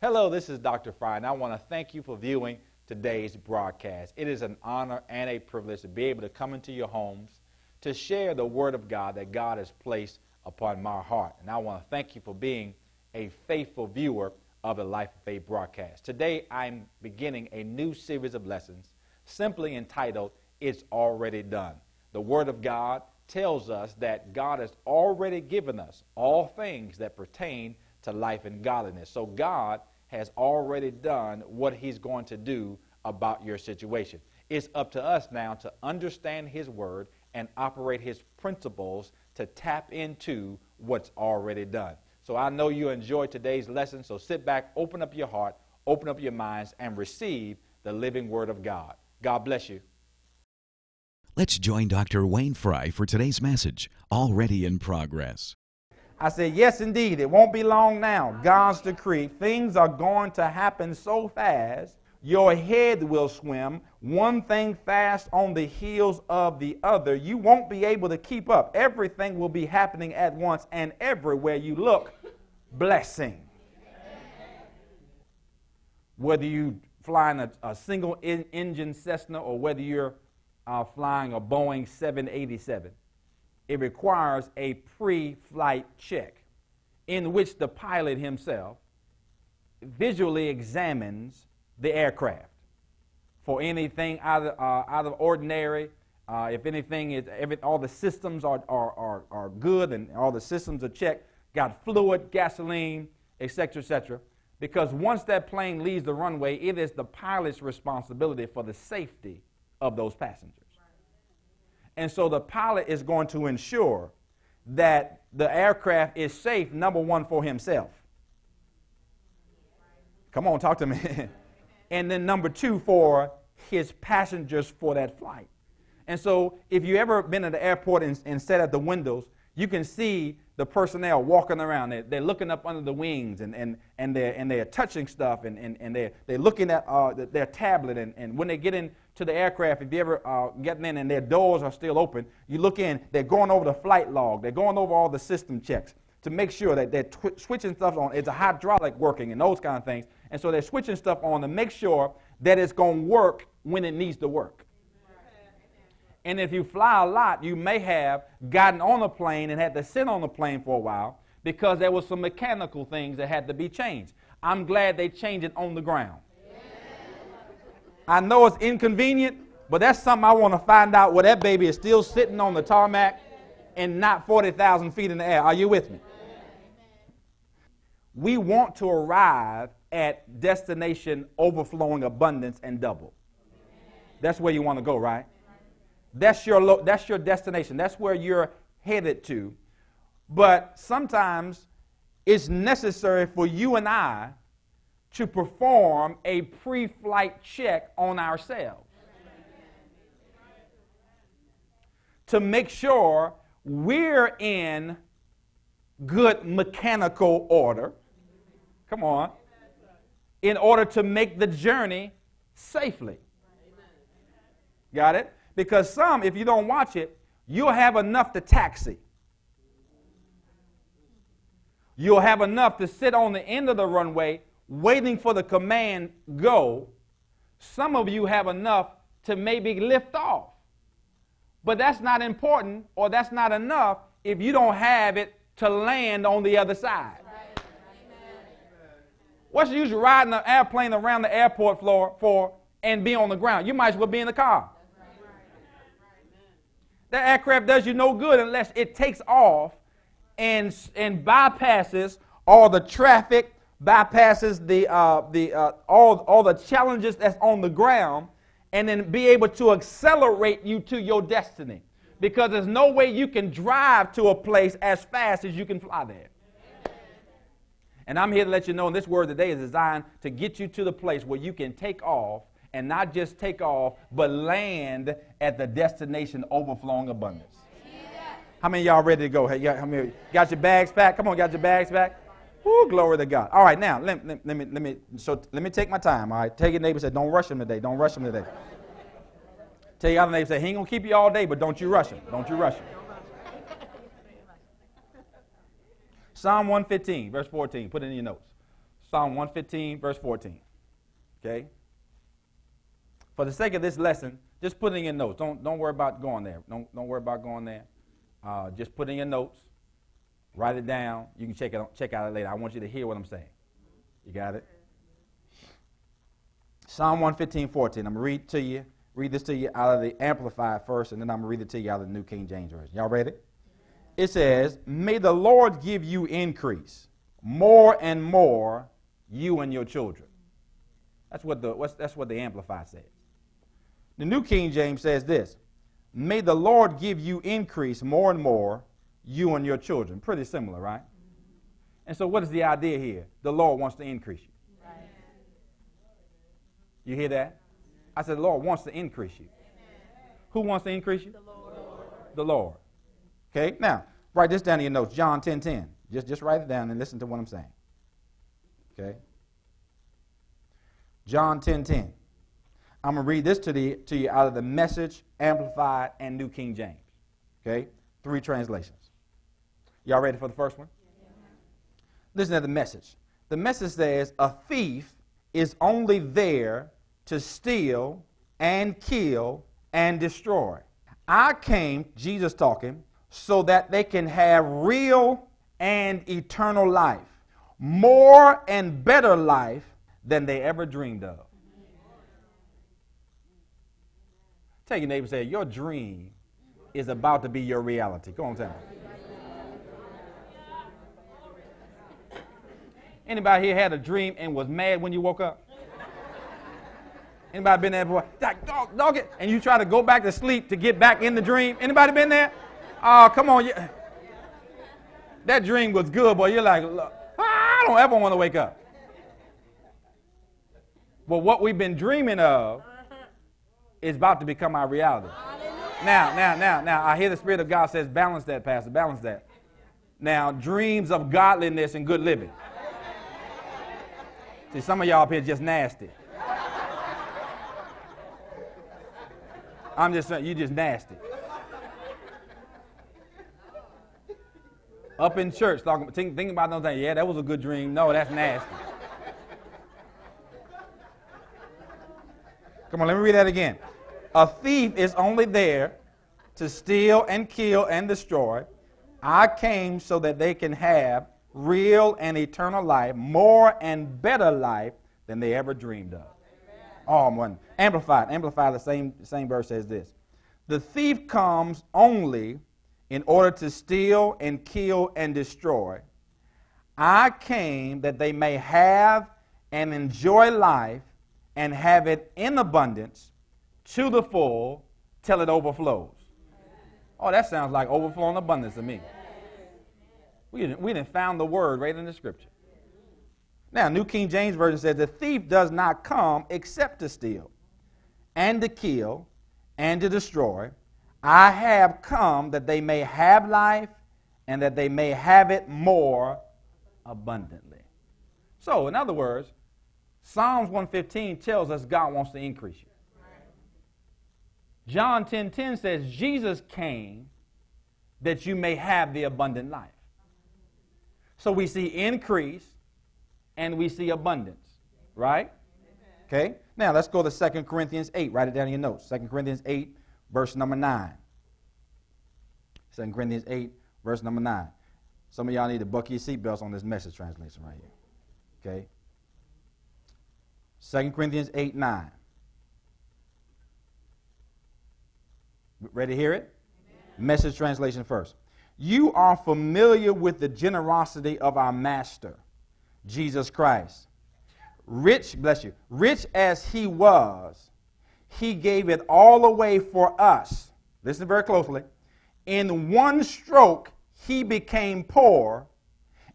Hello, this is Dr. Fry, and I want to thank you for viewing today's broadcast. It is an honor and a privilege to be able to come into your homes to share the Word of God that God has placed upon my heart. And I want to thank you for being a faithful viewer of the Life of Faith broadcast. Today, I'm beginning a new series of lessons simply entitled, It's Already Done. The Word of God tells us that God has already given us all things that pertain to life and godliness. So God has already done what He's going to do about your situation. It's up to us now to understand His Word and operate His principles to tap into what's already done. So I know you enjoyed today's lesson, so sit back, open up your heart, open up your minds, and receive the living Word of God. God bless you. Let's join Dr. Wayne Fry for today's message, Already in Progress. I said, yes, indeed, it won't be long now. God's decree, things are going to happen so fast, your head will swim, one thing fast on the heels of the other. You won't be able to keep up. Everything will be happening at once, and everywhere you look, blessing. Whether you flying a single engine Cessna or whether you're flying a Boeing 787, it requires a pre-flight check in which the pilot himself visually examines the aircraft for anything out of ordinary. If anything is, all the systems are good and all the systems are checked, got fluid, gasoline, etc., etc. Because once that plane leaves the runway, it is the pilot's responsibility for the safety of those passengers. And so the pilot is going to ensure that the aircraft is safe, number one, for himself. Come on, talk to me. And then number two, for his passengers for that flight. And so if you've ever been at the airport and sat at the windows, you can see the personnel walking around. They're looking up under the wings and they're touching stuff and they're looking at their tablet and when they get in to the aircraft, if you ever getting in and their doors are still open, you look in, they're going over the flight log, they're going over all the system checks to make sure that they're switching stuff on. Is the hydraulic working and those kind of things? And so they're switching stuff on to make sure that it's going to work when it needs to work. And if you fly a lot, you may have gotten on a plane and had to sit on the plane for a while because there were some mechanical things that had to be changed. I'm glad they changed it on the ground. I know it's inconvenient, but that's something I want to find out where that baby is still sitting on the tarmac and not 40,000 feet in the air. Are you with me? We want to arrive at destination overflowing abundance and double. That's where you want to go, right? That's your destination. That's where you're headed to. But sometimes it's necessary for you and I to perform a pre-flight check on ourselves to make sure we're in good mechanical order, come on, in order to make the journey safely. Got it? Because some, if you don't watch it, you'll have enough to taxi. You'll have enough to sit on the end of the runway waiting for the command, go. Some of you have enough to maybe lift off. But that's not important or that's not enough if you don't have it to land on the other side. Right. What's the use of riding an airplane around the airport floor for and be on the ground? You might as well be in the car. Right. That aircraft does you no good unless it takes off and bypasses all the traffic, bypasses all the challenges that's on the ground, and then be able to accelerate you to your destiny. Because there's no way you can drive to a place as fast as you can fly there. And I'm here to let you know, and this word today is designed to get you to the place where you can take off, and not just take off, but land at the destination, overflowing abundance. How many of y'all ready to go? How many got your bags packed? Come on, got your bags packed? Woo, glory to God. All right, now, let me take my time, all right? Tell your neighbor, say, don't rush him today. Don't rush him today. Tell your other neighbor, say, he ain't going to keep you all day, but don't you rush him. Don't you rush him. Psalm 115, verse 14. Put it in your notes. Psalm 115, verse 14. Okay? For the sake of this lesson, just put it in your notes. Don't worry about going there. Don't worry about going there. Just put it in your notes. Write it down. You can check out it later. I want you to hear what I'm saying. You got it? Psalm 115, 14. I'm going to read this to you out of the Amplified first, and then I'm going to read it to you out of the New King James Version. Y'all ready? It says, may the Lord give you increase, more and more, you and your children. That's what the Amplified says. The New King James says this, may the Lord give you increase, more and more, you and your children. Pretty similar, right? And so what is the idea here? The Lord wants to increase you. Right. You hear that? I said the Lord wants to increase you. Amen. Who wants to increase you? The Lord. The Lord. Okay, now, write this down in your notes, John 10:10. Just write it down and listen to what I'm saying. Okay? John 10:10. I'm going to read this to you out of the Message, Amplified, and New King James. Okay? 3 translations. Y'all ready for the first one? Yeah. Listen to the Message. The Message says, a thief is only there to steal and kill and destroy. I came, Jesus talking, so that they can have real and eternal life, more and better life than they ever dreamed of. Tell your neighbor, say, your dream is about to be your reality. Go on, tell me. Anybody here had a dream and was mad when you woke up? Anybody been there before? Dog it. And you try to go back to sleep to get back in the dream. Anybody been there? Oh, come on. That dream was good, boy. You're like, I don't ever want to wake up. But what we've been dreaming of is about to become our reality. Now, I hear the Spirit of God says, balance that, Pastor, balance that. Now, dreams of godliness and good living. See, some of y'all up here just nasty. I'm just saying, you just nasty. Up in church, thinking about those things. Yeah, that was a good dream. No, that's nasty. Come on, let me read that again. A thief is only there to steal and kill and destroy. I came so that they can have real and eternal life, more and better life than they ever dreamed of. Oh, man. Amplified, the same verse says this. The thief comes only in order to steal and kill and destroy. I came that they may have and enjoy life and have it in abundance to the full till it overflows. Oh, that sounds like overflowing abundance to me. We done found the word right in the scripture. Now, New King James Version says, the thief does not come except to steal and to kill and to destroy. I have come that they may have life and that they may have it more abundantly. So, in other words, Psalms 115 tells us God wants to increase you. John 10:10 says, Jesus came that you may have the abundant life. So we see increase and we see abundance, right? Okay, now let's go to 2 Corinthians 8. Write it down in your notes. 2 Corinthians 8, verse number 9. 2 Corinthians 8, verse number 9. Some of y'all need to buckle your seatbelts on this Message translation right here. Okay? 2 Corinthians 8, 9. Ready to hear it? Amen. Message translation first. You are familiar with the generosity of our Master, Jesus Christ. Rich, bless you, rich as he was, he gave it all away for us. Listen very closely. In one stroke, he became poor,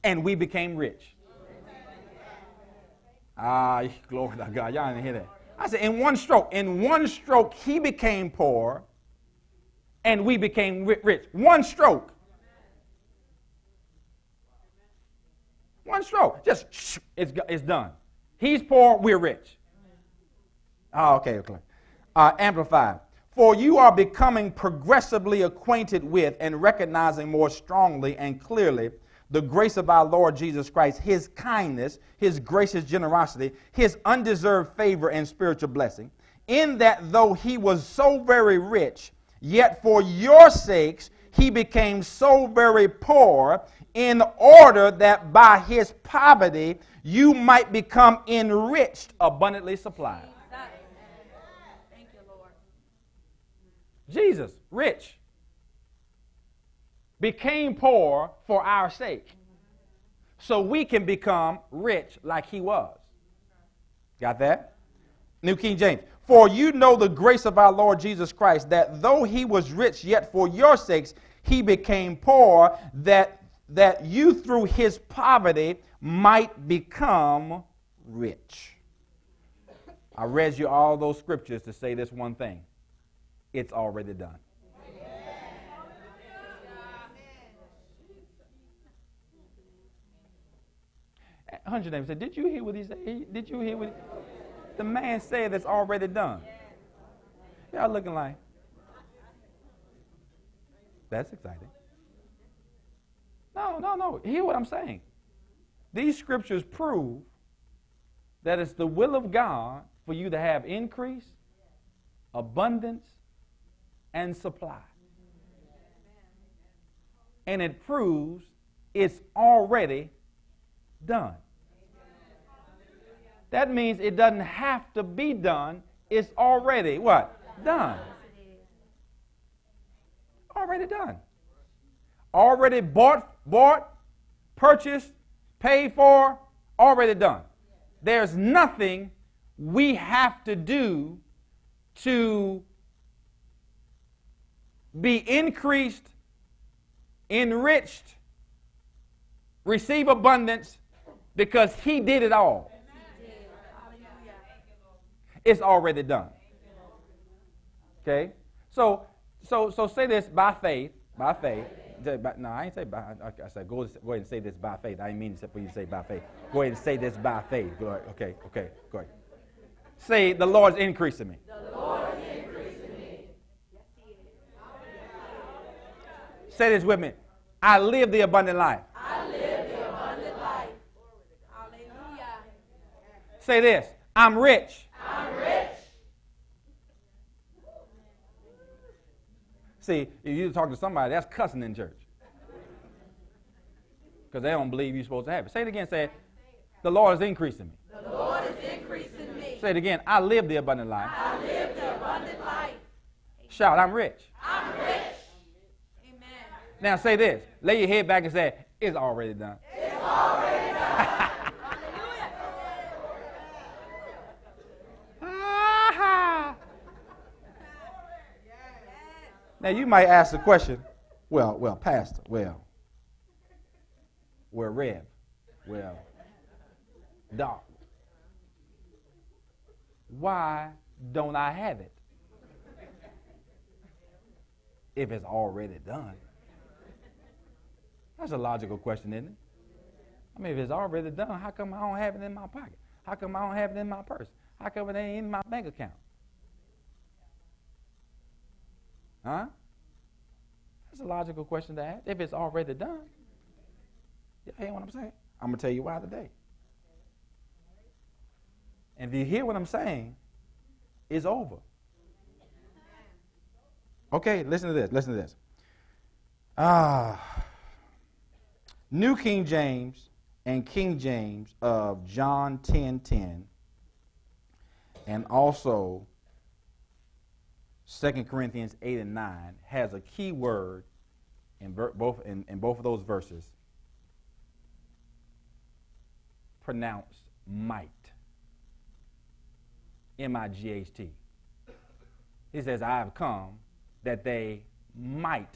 and we became rich. Ah, glory to God. Y'all didn't hear that. I said, in one stroke, he became poor, and we became rich. One stroke. One stroke. Just, it's done. He's poor, we're rich. Oh, okay. Amplified. For you are becoming progressively acquainted with and recognizing more strongly and clearly the grace of our Lord Jesus Christ, his kindness, his gracious generosity, his undeserved favor and spiritual blessing, in that though he was so very rich, yet for your sakes he became so very poor, in order that by his poverty you might become enriched, abundantly supplied. Thank you, Lord. Jesus, rich, became poor for our sake, so we can become rich like he was. Got that? New King James. For you know the grace of our Lord Jesus Christ, that though he was rich, yet for your sakes he became poor, that you through his poverty might become rich. I read you all those scriptures to say this one thing. It's already done. Hunch your neighbor and say, did you hear what he said? Did you hear what the man said? That's already done. Y'all looking like, that's exciting. No. Hear what I'm saying. These scriptures prove that it's the will of God for you to have increase, abundance, and supply. And it proves it's already done. That means it doesn't have to be done. It's already what? Done. Already done. Already bought, purchased, paid for, already done. There's nothing we have to do to be increased, enriched, receive abundance, because he did it all. It's already done. Okay? So say this by faith. By faith. No, I ain't say by. Okay, I said go ahead and say this by faith. I didn't mean for you to say by faith. Go ahead and say this by faith. Glory. Okay. Go ahead. Say, the Lord's increasing me. The Lord is increasing me. Say this with me. I live the abundant life. I live the abundant life. Hallelujah. Say this. I'm rich. I'm rich. See, if you talk to somebody, that's cussing in church, because they don't believe you're supposed to have it. Say it again. Say, the Lord is increasing me. The Lord is increasing me. Say it again. I live the abundant life. I live the abundant life. Shout, I'm rich. I'm rich. Amen. Now say this. Lay your head back and say, it's already done. It's already done. Now, you might ask the question, well, pastor, well, rev, well, doc, why don't I have it if it's already done? That's a logical question, isn't it? I mean, if it's already done, how come I don't have it in my pocket? How come I don't have it in my purse? How come it ain't in my bank account? Huh? That's a logical question to ask. If it's already done. You hear what I'm saying? I'm going to tell you why today. And if you hear what I'm saying, it's over. Okay, listen to this. New King James and King James of John 10:10, and also 2 Corinthians 8 and 9 has a key word in both of those verses. pronounced might. M-I-G-H-T. He says, I have come that they might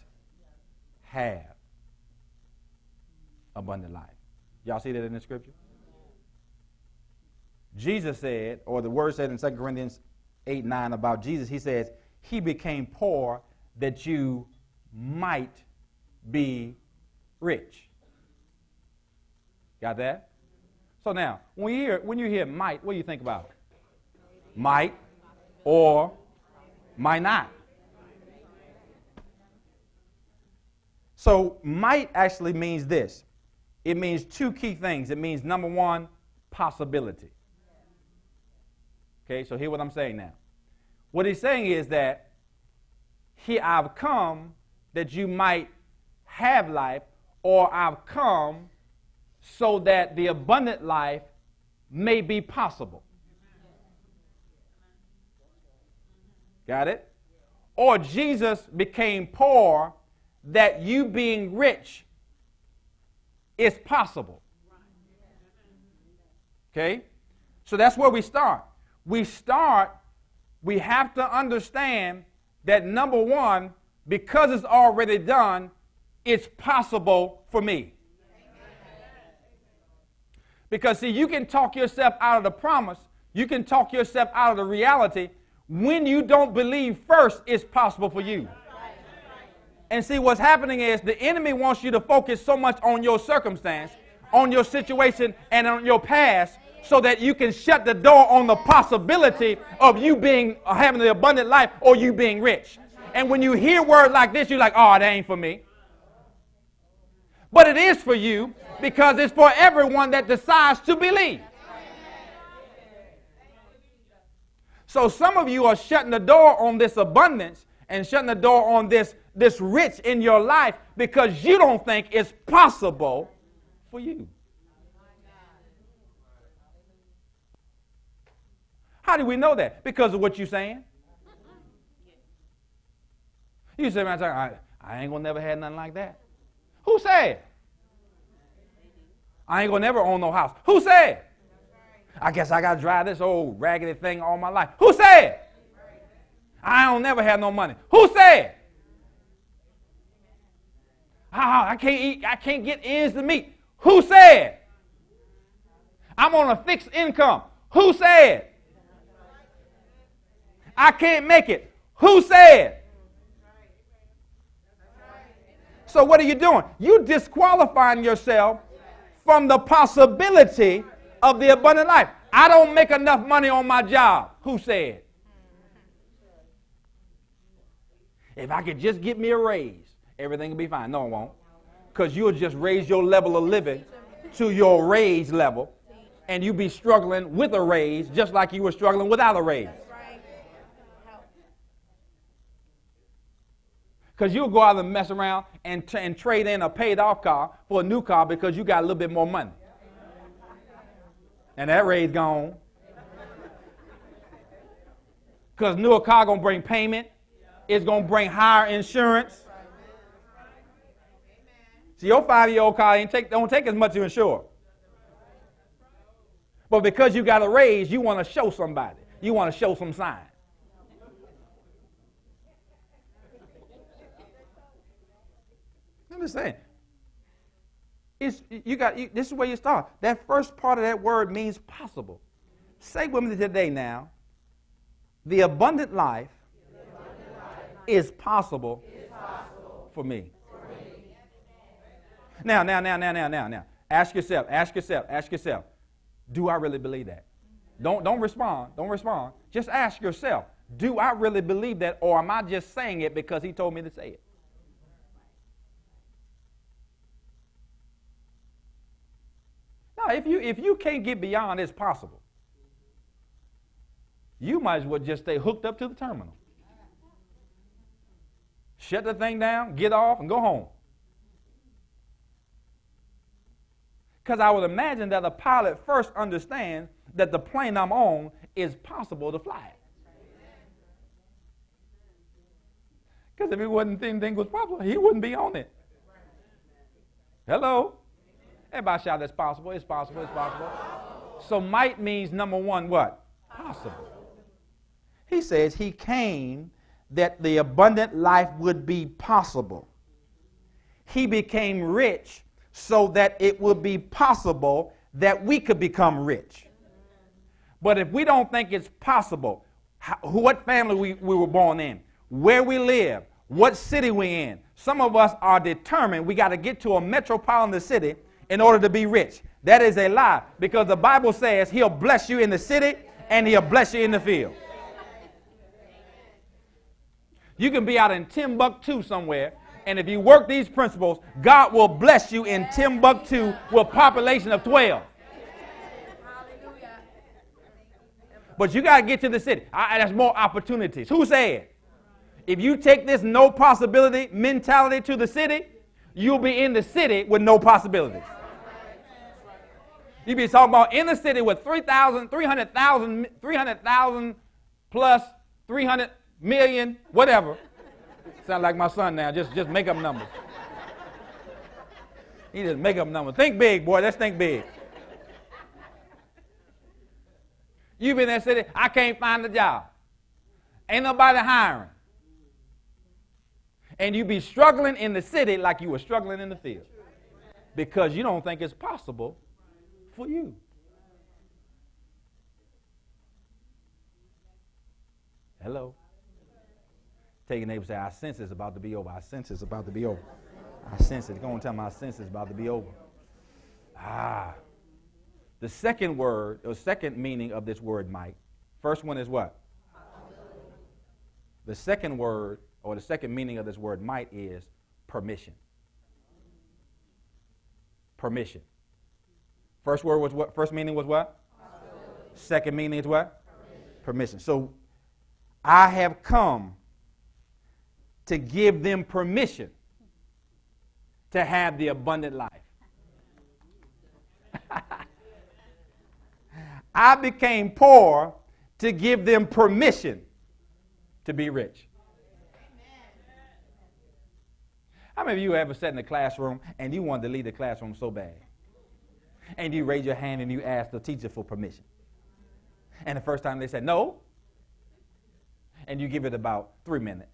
have abundant life. Y'all see that in the scripture? Jesus said, or the word said in 2 Corinthians 8, 9 about Jesus, he says, he became poor that you might be rich. Got that? So now, when you hear might, what do you think about? Might or might not. So might actually means this. It means two key things. It means, number one, possibility. Okay, so hear what I'm saying now. What he's saying is that I've come that you might have life, or I've come so that the abundant life may be possible. Got it? Or Jesus became poor that you being rich is possible. Okay? So that's where we start. We have to understand that, number one, because it's already done, it's possible for me. Because, see, you can talk yourself out of the promise. You can talk yourself out of the reality. When you don't believe first, it's possible for you. And see, what's happening is the enemy wants you to focus so much on your circumstance, on your situation, and on your past, so that you can shut the door on the possibility of you having the abundant life or you being rich. And when you hear words like this, you're like, oh, that ain't for me. But it is for you, because it's for everyone that decides to believe. So some of you are shutting the door on this abundance and shutting the door on this rich in your life because you don't think it's possible for you. How do we know that? Because of what you're saying. You say, man, I ain't gonna never have nothing like that. Who said? I ain't gonna never own no house. Who said? I guess I got to drive this old raggedy thing all my life. Who said? I don't never have no money. Who said? I can't eat. I can't get ends to meet. Who said? I'm on a fixed income. Who said? I can't make it. Who said? So what are you doing? You disqualifying yourself from the possibility of the abundant life. I don't make enough money on my job. Who said? If I could just get me a raise, everything will be fine. No, it won't. Because you'll just raise your level of living to your raise level, and you'll be struggling with a raise just like you were struggling without a raise. Because you'll go out and mess around and trade in a paid-off car for a new car because you got a little bit more money. And that raise gone. Because newer car going to bring payment. It's going to bring higher insurance. See, your 5-year-old car don't take as much to insure. But because you got a raise, you want to show somebody. You want to show some sign. I'm just saying. This is where you start. That first part of that word means possible. Say with me today now, the abundant life is possible for me. Now. Ask yourself, do I really believe that? Don't respond. Just ask yourself, do I really believe that, or am I just saying it because he told me to say it? If you can't get beyond it's possible, you might as well just stay hooked up to the terminal. Shut the thing down, get off, and go home. Because I would imagine that the pilot first understands that the plane I'm on is possible to fly. Because if it wasn't anything was possible, he wouldn't be on it. Hello? Everybody shout, that's possible, it's possible, it's possible. So might means, number one, what? Possible. He says he came that the abundant life would be possible. He became rich so that it would be possible that we could become rich. But if we don't think it's possible, what family we were born in, where we live, what city we're in. Some of us are determined we got to get to a metropolitan city in order to be rich. That is a lie, because the Bible says he'll bless you in the city and he'll bless you in the field. You can be out in Timbuktu somewhere, and if you work these principles, God will bless you in Timbuktu with a population of 12. But you got to get to the city. That's more opportunities. Who said? If you take this no possibility mentality to the city, you'll be in the city with no possibilities. You'll be talking about in the city with 300,000 plus 300 million, whatever. Sound like my son now. Just make up numbers. He just make up numbers. Think big, boy. Let's think big. You've been in that city. I can't find a job. Ain't nobody hiring. And you be struggling in the city like you were struggling in the field, because you don't think it's possible for you. Hello. Take your neighbor and say, I sense it's about to be over. I sense it's about to be over. I sense it. Go on and tell me, I sense it's about to be over. Ah. The second word, or second meaning of this word, might. First one is what? The second word, or the second meaning of this word, might, is permission. Permission. First word was what? First meaning was what? Second meaning is what? Permission. So, I have come to give them permission to have the abundant life. I became poor to give them permission to be rich. How many of you ever sat in a classroom and you wanted to leave the classroom so bad? And you raised your hand and you asked the teacher for permission. And the first time they said no, and you give it about 3 minutes.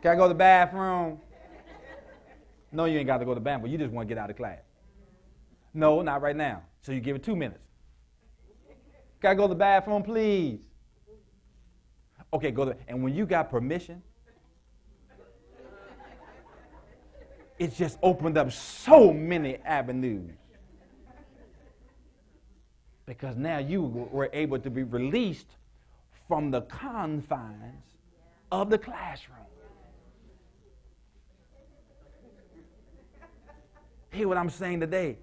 Can I go to the bathroom? No, you ain't got to go to the bathroom. You just want to get out of class. No, not right now. So you give it 2 minutes. Can I go to the bathroom, please? Okay, go to. And when you got permission, it just opened up so many avenues, because now you were able to be released from the confines of the classroom. Hear what I'm saying today.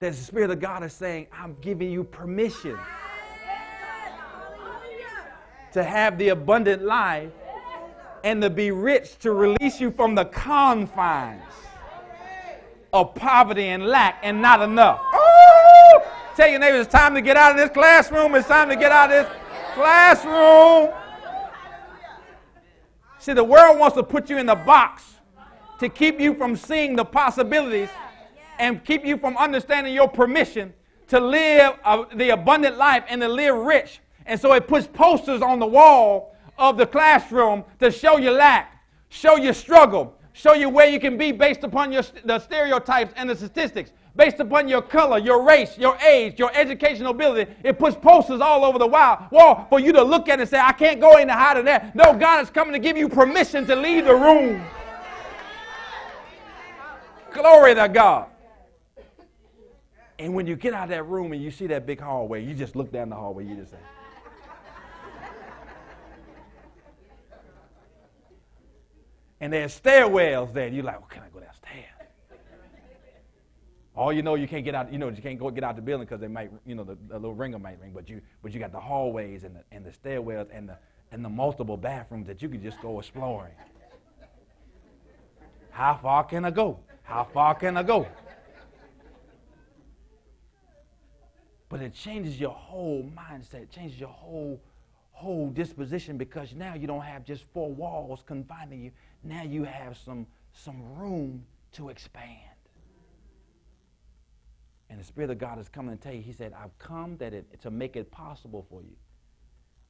That the Spirit of God is saying, I'm giving you permission to have the abundant life and to be rich, to release you from the confines of poverty and lack and not enough. Ooh! Tell your neighbor, it's time to get out of this classroom. It's time to get out of this classroom. See, the world wants to put you in a box to keep you from seeing the possibilities and keep you from understanding your permission to live the abundant life and to live rich. And so it puts posters on the wall of the classroom to show your lack, show your struggle, show you where you can be based upon the stereotypes and the statistics, based upon your color, your race, your age, your educational ability. It puts posters all over the wall for you to look at and say, I can't go any higher than that. No, God is coming to give you permission to leave the room. Glory to God. And when you get out of that room and you see that big hallway, you just look down the hallway, you just say, and there's stairwells there. You're like, oh, can I go downstairs? All you know, you can't get out. You know, you can't go get out the building because they might, you know, the little ringer might ring. But you got the hallways and the stairwells and the multiple bathrooms that you can just go exploring. How far can I go? How far can I go? But it changes your whole mindset, changes your whole disposition, because now you don't have just four walls confining you. Now you have some room to expand. And the Spirit of God is coming to tell you, he said, I've come that to make it possible for you.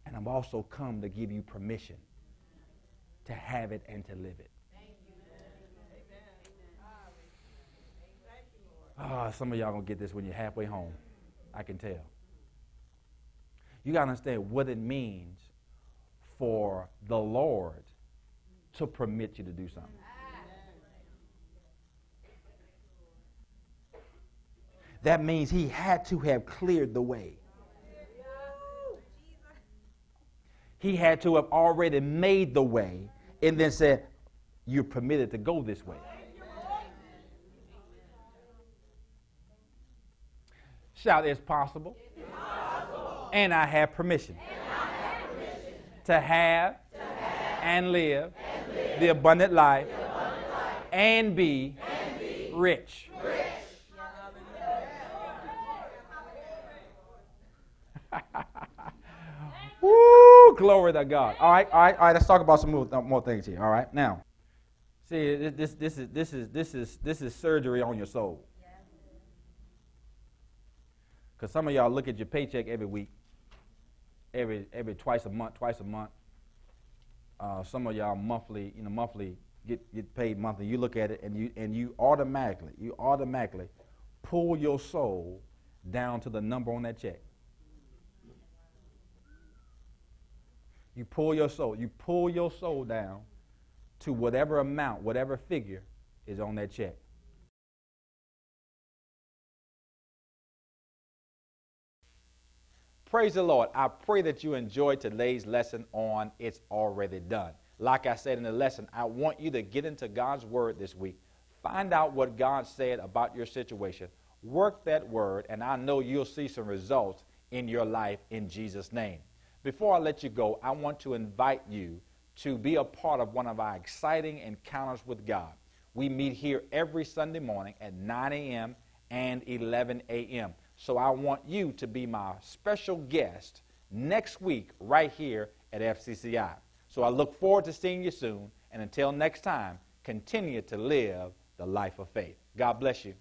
And I've also come to give you permission to have it and to live it. Ah, oh, some of y'all going to get this when you're halfway home. I can tell. You got to understand what it means for the Lord to permit you to do something. That means he had to have cleared the way. He had to have already made the way and then said, you're permitted to go this way. Shout, it's possible. It's possible. And I have permission, to have and live the abundant life, and be rich. Woo, glory to God. All right, let's talk about some more things here. All right, now, see, this is surgery on your soul. Because some of y'all look at your paycheck every week, every twice a month. Some of y'all monthly get paid monthly. You look at it and you automatically pull your soul down to the number on that check. You pull your soul down to whatever amount, whatever figure is on that check. Praise the Lord. I pray that you enjoyed today's lesson on It's Already Done. Like I said in the lesson, I want you to get into God's Word this week. Find out what God said about your situation. Work that Word, and I know you'll see some results in your life in Jesus' name. Before I let you go, I want to invite you to be a part of one of our exciting encounters with God. We meet here every Sunday morning at 9 a.m. and 11 a.m. So I want you to be my special guest next week right here at FCCI. So I look forward to seeing you soon. And until next time, continue to live the life of faith. God bless you.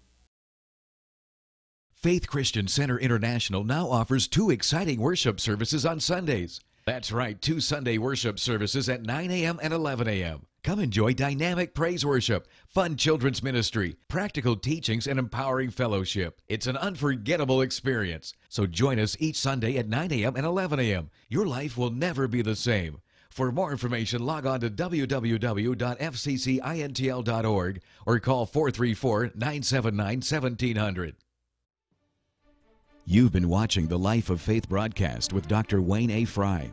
Faith Christian Center International now offers 2 exciting worship services on Sundays. That's right, 2 Sunday worship services at 9 a.m. and 11 a.m. Come enjoy dynamic praise worship, fun children's ministry, practical teachings, and empowering fellowship. It's an unforgettable experience. So join us each Sunday at 9 a.m. and 11 a.m. Your life will never be the same. For more information, log on to www.fccintl.org or call 434-979-1700. You've been watching the Life of Faith broadcast with Dr. Wayne A. Fry.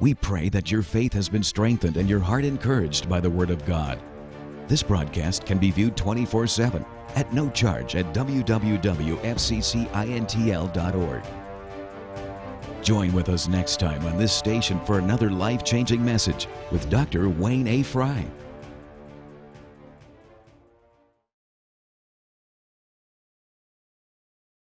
We pray that your faith has been strengthened and your heart encouraged by the Word of God. This broadcast can be viewed 24/7 at no charge at www.fccintl.org. Join with us next time on this station for another life-changing message with Dr. Wayne A. Fry.